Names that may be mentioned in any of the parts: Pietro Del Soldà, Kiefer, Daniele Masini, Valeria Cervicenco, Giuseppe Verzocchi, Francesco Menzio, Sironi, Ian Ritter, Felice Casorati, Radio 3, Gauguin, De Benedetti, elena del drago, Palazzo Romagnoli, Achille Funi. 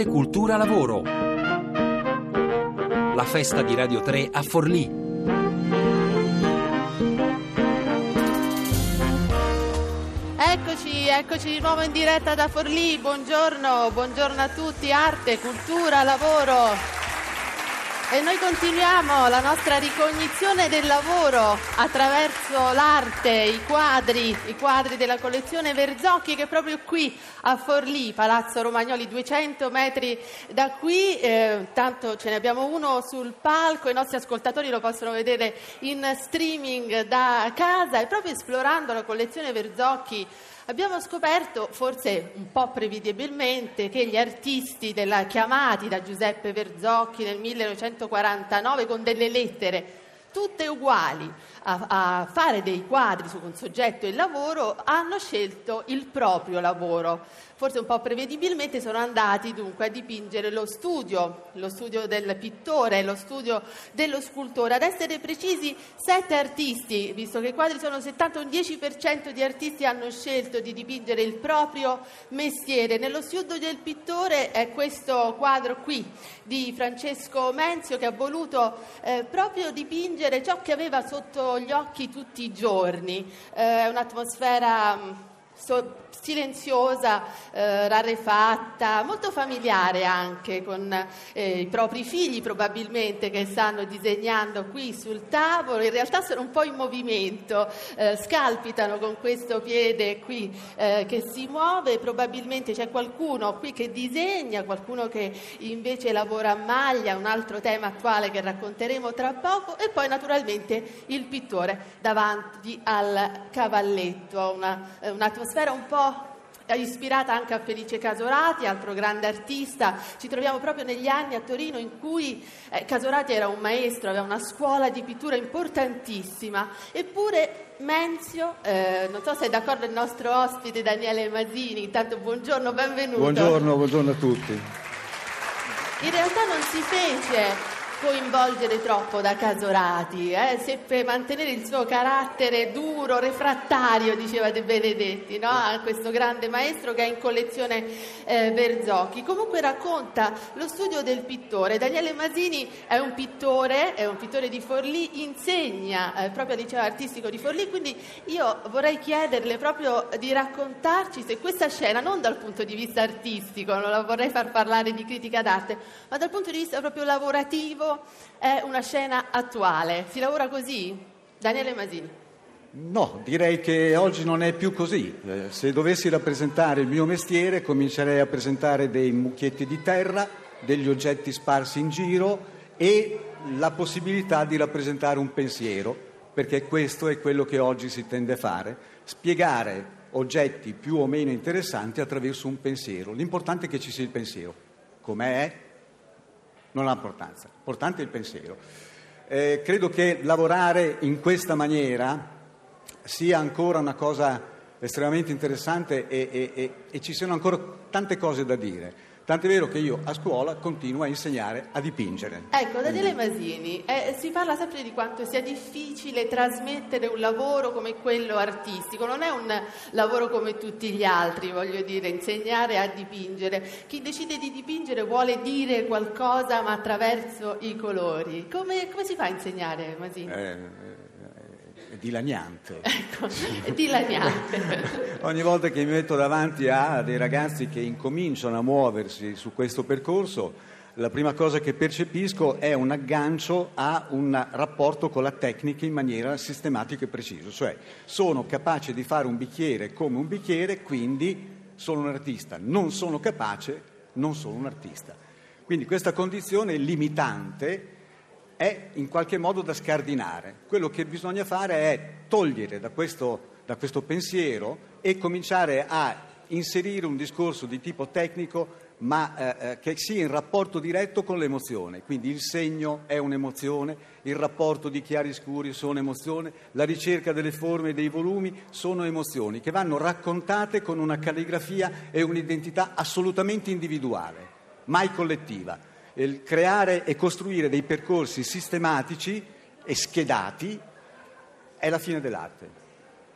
Arte, Cultura, Lavoro. La festa di Radio 3 a Forlì. Eccoci di nuovo in diretta da Forlì, buongiorno a tutti, arte, cultura, lavoro. E noi continuiamo la nostra ricognizione del lavoro attraverso l'arte, i quadri della collezione Verzocchi, che proprio qui a Forlì, Palazzo Romagnoli, 200 metri da qui, tanto ce ne abbiamo uno sul palco, i nostri ascoltatori lo possono vedere in streaming da casa, e proprio esplorando la collezione Verzocchi abbiamo scoperto, forse un po' prevedibilmente, che gli artisti chiamati da Giuseppe Verzocchi nel 1949 con delle lettere tutte uguali a fare dei quadri su un soggetto e il lavoro, hanno scelto il proprio lavoro. Forse un po' prevedibilmente sono andati dunque a dipingere lo studio del pittore, lo studio dello scultore. Ad essere precisi, 7 artisti, visto che i quadri sono 70, un 10% di artisti hanno scelto di dipingere il proprio mestiere. Nello studio del pittore è questo quadro qui di Francesco Menzio, che ha voluto proprio dipingere ciò che aveva sotto gli occhi tutti i giorni, un'atmosfera silenziosa, rarefatta, molto familiare anche con i propri figli, probabilmente, che stanno disegnando qui sul tavolo. In realtà sono un po' in movimento, scalpitano con questo piede qui che si muove. Probabilmente c'è qualcuno qui che disegna, qualcuno che invece lavora a maglia, un altro tema attuale che racconteremo tra poco, e poi naturalmente il pittore davanti al cavalletto, un'atmosfera un po' ispirata anche a Felice Casorati, altro grande artista. Ci troviamo proprio negli anni a Torino in cui Casorati era un maestro, aveva una scuola di pittura importantissima, eppure Menzio, non so se è d'accordo il nostro ospite Daniele Masini, intanto buongiorno, benvenuto. Buongiorno a tutti. In realtà non si fece coinvolgere troppo da Casorati, seppe mantenere il suo carattere duro, refrattario, diceva De Benedetti, no? A questo grande maestro che è in collezione Verzocchi. Comunque racconta lo studio del pittore. Daniele Masini è un pittore di Forlì, insegna proprio al liceo artistico di Forlì, quindi io vorrei chiederle proprio di raccontarci se questa scena, non dal punto di vista artistico, non la vorrei far parlare di critica d'arte, ma dal punto di vista proprio lavorativo, è una scena attuale. Si lavora così, Daniele Masini? No, direi che oggi non è più così. Se dovessi rappresentare il mio mestiere, comincerei a presentare dei mucchietti di terra, degli oggetti sparsi in giro e la possibilità di rappresentare un pensiero, perché questo è quello che oggi si tende a fare: spiegare oggetti più o meno interessanti attraverso un pensiero. L'importante è che ci sia il pensiero. Com'è? Non ha importanza, importante è il pensiero. Credo che lavorare in questa maniera sia ancora una cosa estremamente interessante e ci siano ancora tante cose da dire. Tant'è vero che io a scuola continuo a insegnare a dipingere. Ecco, Daniele Masini, si parla sempre di quanto sia difficile trasmettere un lavoro come quello artistico. Non è un lavoro come tutti gli altri, voglio dire, insegnare a dipingere. Chi decide di dipingere vuole dire qualcosa, ma attraverso i colori. Come si fa a insegnare, Masini? È dilaniante. Ecco, è dilaniante. Ogni volta che mi metto davanti a dei ragazzi che incominciano a muoversi su questo percorso, la prima cosa che percepisco è un aggancio a un rapporto con la tecnica in maniera sistematica e precisa. Cioè, sono capace di fare un bicchiere come un bicchiere, quindi sono un artista. Non sono capace, non sono un artista. Quindi questa condizione limitante è in qualche modo da scardinare. Quello che bisogna fare è togliere da questo pensiero e cominciare a inserire un discorso di tipo tecnico, ma che sia in rapporto diretto con l'emozione. Quindi il segno è un'emozione, il rapporto di chiari scuri sono emozioni, la ricerca delle forme e dei volumi sono emozioni che vanno raccontate con una calligrafia e un'identità assolutamente individuale, mai collettiva. Il creare e costruire dei percorsi sistematici e schedati è la fine dell'arte.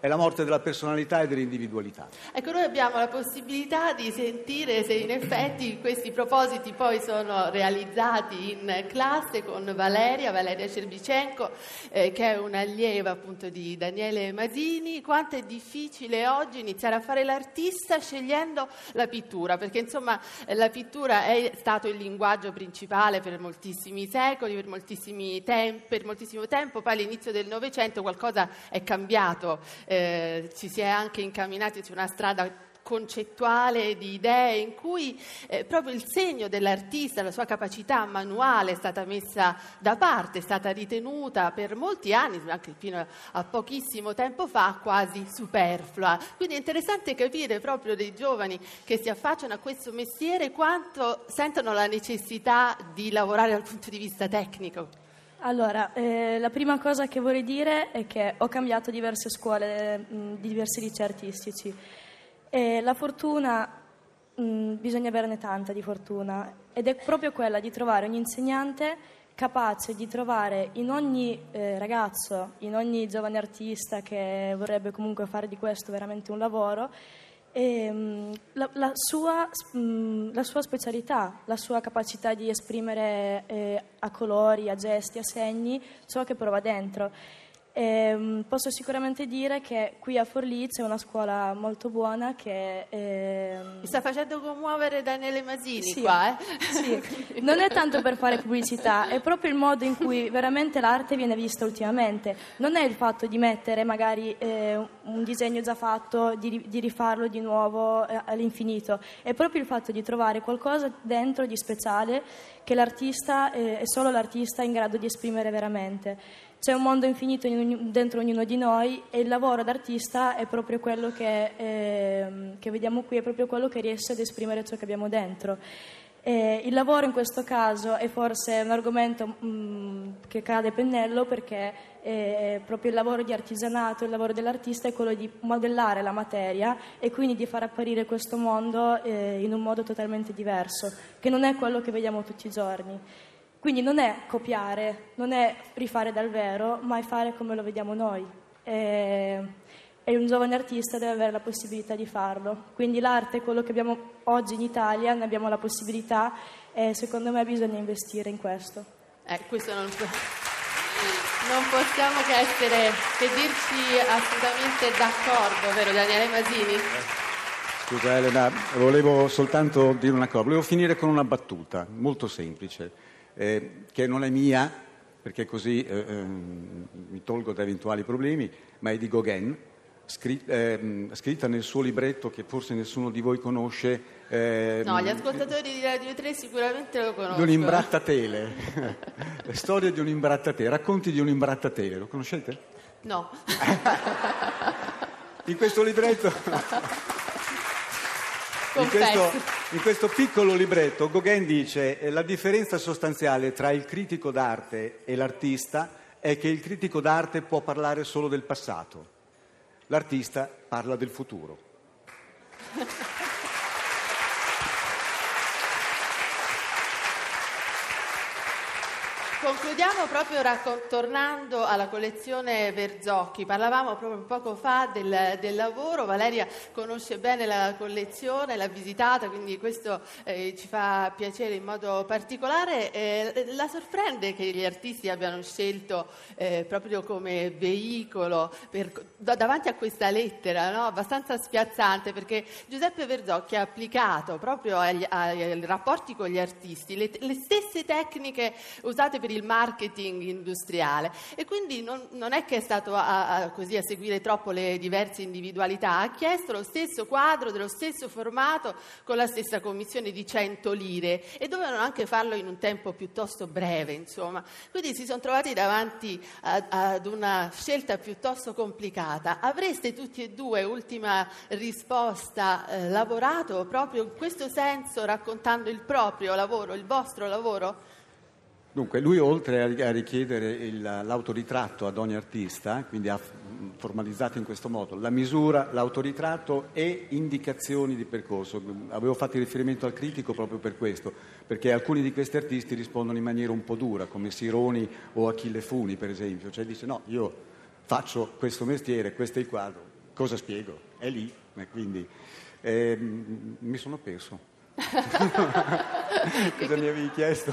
è la morte della personalità e dell'individualità. Ecco, noi abbiamo la possibilità di sentire se in effetti questi propositi poi sono realizzati in classe con Valeria Cervicenco, che è un'allieva appunto di Daniele Masini. Quanto è difficile oggi iniziare a fare l'artista scegliendo la pittura, perché insomma la pittura è stato il linguaggio principale per moltissimi secoli, per moltissimo tempo. Poi all'inizio del Novecento qualcosa è cambiato, ci si è anche incamminati su una strada concettuale di idee in cui proprio il segno dell'artista, la sua capacità manuale è stata messa da parte, è stata ritenuta per molti anni, anche fino a pochissimo tempo fa, quasi superflua. Quindi è interessante capire proprio dei giovani che si affacciano a questo mestiere quanto sentono la necessità di lavorare dal punto di vista tecnico. Allora, la prima cosa che vorrei dire è che ho cambiato diverse scuole, diversi licei artistici. La fortuna, bisogna averne tanta di fortuna, ed è proprio quella di trovare un insegnante capace di trovare in ogni ragazzo, in ogni giovane artista che vorrebbe comunque fare di questo veramente un lavoro, la sua specialità, la sua capacità di esprimere a colori, a gesti, a segni, ciò che prova dentro. Posso sicuramente dire che qui a Forlì c'è una scuola molto buona che mi sta facendo commuovere Daniele Masini, sì, qua, eh? Sì. Non è tanto per fare pubblicità, è proprio il modo in cui veramente l'arte viene vista ultimamente. Non è il fatto di mettere magari un disegno già fatto, di rifarlo di nuovo all'infinito, è proprio il fatto di trovare qualcosa dentro di speciale che l'artista è solo l'artista in grado di esprimere veramente. C'è un mondo infinito dentro ognuno di noi, e il lavoro d'artista è proprio quello che vediamo qui, è proprio quello che riesce ad esprimere ciò che abbiamo dentro. Il lavoro in questo caso è forse un argomento che cade pennello, perché proprio il lavoro di artigianato, il lavoro dell'artista è quello di modellare la materia e quindi di far apparire questo mondo in un modo totalmente diverso, che non è quello che vediamo tutti i giorni. Quindi non è copiare, non è rifare dal vero, ma è fare come lo vediamo noi. E un giovane artista deve avere la possibilità di farlo. Quindi l'arte è quello che abbiamo oggi in Italia, ne abbiamo la possibilità, e secondo me bisogna investire in questo. Questo non possiamo che dirci assolutamente d'accordo, vero Daniele Masini? Scusa Elena, volevo soltanto dire una cosa, volevo finire con una battuta molto semplice. Che non è mia, perché così mi tolgo da eventuali problemi, ma è di Gauguin, scritta nel suo libretto che forse nessuno di voi conosce. No, gli ascoltatori di Radio 3 sicuramente lo conoscono. Di un imbrattatele, la storia di un imbrattatele, racconti di un imbrattatele, lo conoscete? No. In questo libretto... In questo piccolo libretto Gauguin dice la differenza sostanziale tra il critico d'arte e l'artista è che il critico d'arte può parlare solo del passato, l'artista parla del futuro. Concludiamo proprio tornando alla collezione Verzocchi. Parlavamo proprio poco fa del lavoro. Valeria conosce bene la collezione, l'ha visitata, quindi questo ci fa piacere in modo particolare. La sorprende che gli artisti abbiano scelto proprio come veicolo davanti a questa lettera, no? Abbastanza spiazzante, perché Giuseppe Verzocchi ha applicato proprio ai rapporti con gli artisti le stesse tecniche usate per il marketing industriale, e quindi non è che è stato così a seguire troppo le diverse individualità. Ha chiesto lo stesso quadro dello stesso formato con la stessa commissione di 100 lire, e dovevano anche farlo in un tempo piuttosto breve, insomma, quindi si sono trovati davanti ad una scelta piuttosto complicata. Avreste tutti e due, ultima risposta, lavorato proprio in questo senso, raccontando il proprio lavoro, il vostro lavoro? Dunque, lui, oltre a richiedere l'autoritratto ad ogni artista, quindi ha formalizzato in questo modo la misura, l'autoritratto e indicazioni di percorso. Avevo fatto riferimento al critico proprio per questo, perché alcuni di questi artisti rispondono in maniera un po' dura, come Sironi o Achille Funi, per esempio. Cioè dice, no, io faccio questo mestiere, questo è il quadro. cosa spiego? È lì, quindi mi sono perso. Cosa mi avevi chiesto?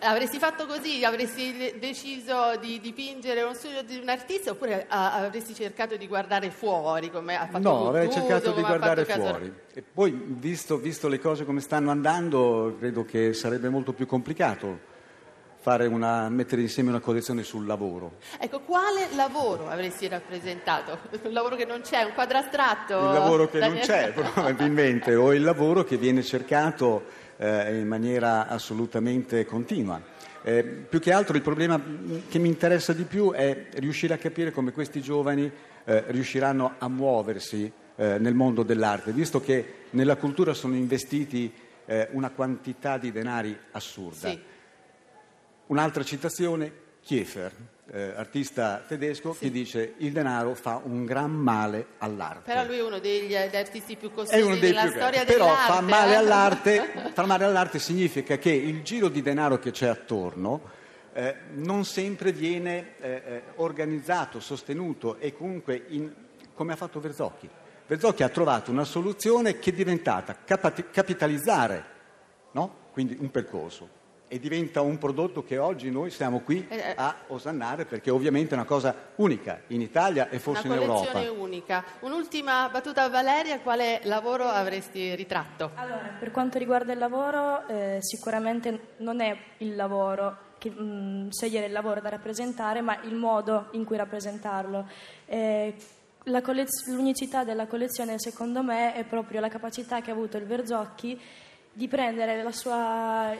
Avresti fatto così? Avresti deciso di dipingere uno studio di un artista oppure avresti cercato di guardare fuori come ha fatto? No, avrei cercato di guardare fuori e poi visto le cose come stanno andando credo che sarebbe molto più complicato fare mettere insieme una collezione sul lavoro. Ecco, quale lavoro avresti rappresentato? Un lavoro che non c'è, un quadro astratto? Il lavoro che non c'è, probabilmente, o il lavoro che viene cercato in maniera assolutamente continua. Più che altro il problema che mi interessa di più è riuscire a capire come questi giovani riusciranno a muoversi nel mondo dell'arte, visto che nella cultura sono investiti una quantità di denari assurda. Sì. Un'altra citazione, Kiefer, artista tedesco, sì, che dice il denaro fa un gran male all'arte. Però lui è uno degli artisti più costosi della storia dell'arte. Però fa male all'arte, far male all'arte significa che il giro di denaro che c'è attorno non sempre viene organizzato, sostenuto e comunque come ha fatto Verzocchi. Verzocchi ha trovato una soluzione che è diventata capitalizzare, no? Quindi un percorso. E diventa un prodotto che oggi noi siamo qui a osannare perché ovviamente è una cosa unica in Italia e forse in Europa. Una collezione unica. Un'ultima battuta a Valeria, quale lavoro avresti ritratto? Allora, per quanto riguarda il lavoro, sicuramente non è il lavoro scegliere il lavoro da rappresentare, ma il modo in cui rappresentarlo. L'unicità della collezione, secondo me, è proprio la capacità che ha avuto il Verzocchi di prendere la sua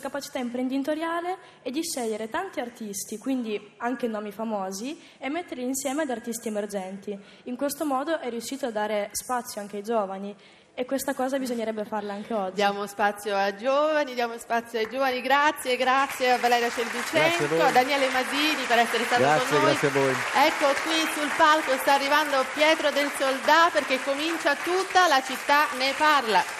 capacità imprenditoriale e di scegliere tanti artisti, quindi anche nomi famosi, e metterli insieme ad artisti emergenti. In questo modo è riuscito a dare spazio anche ai giovani e questa cosa bisognerebbe farla anche oggi. Diamo spazio ai giovani, grazie a Valeria Cervicenco, a Daniele Masini per essere stato con noi. Grazie a voi. Ecco, qui sul palco sta arrivando Pietro Del Soldà perché comincia Tutta la città ne parla.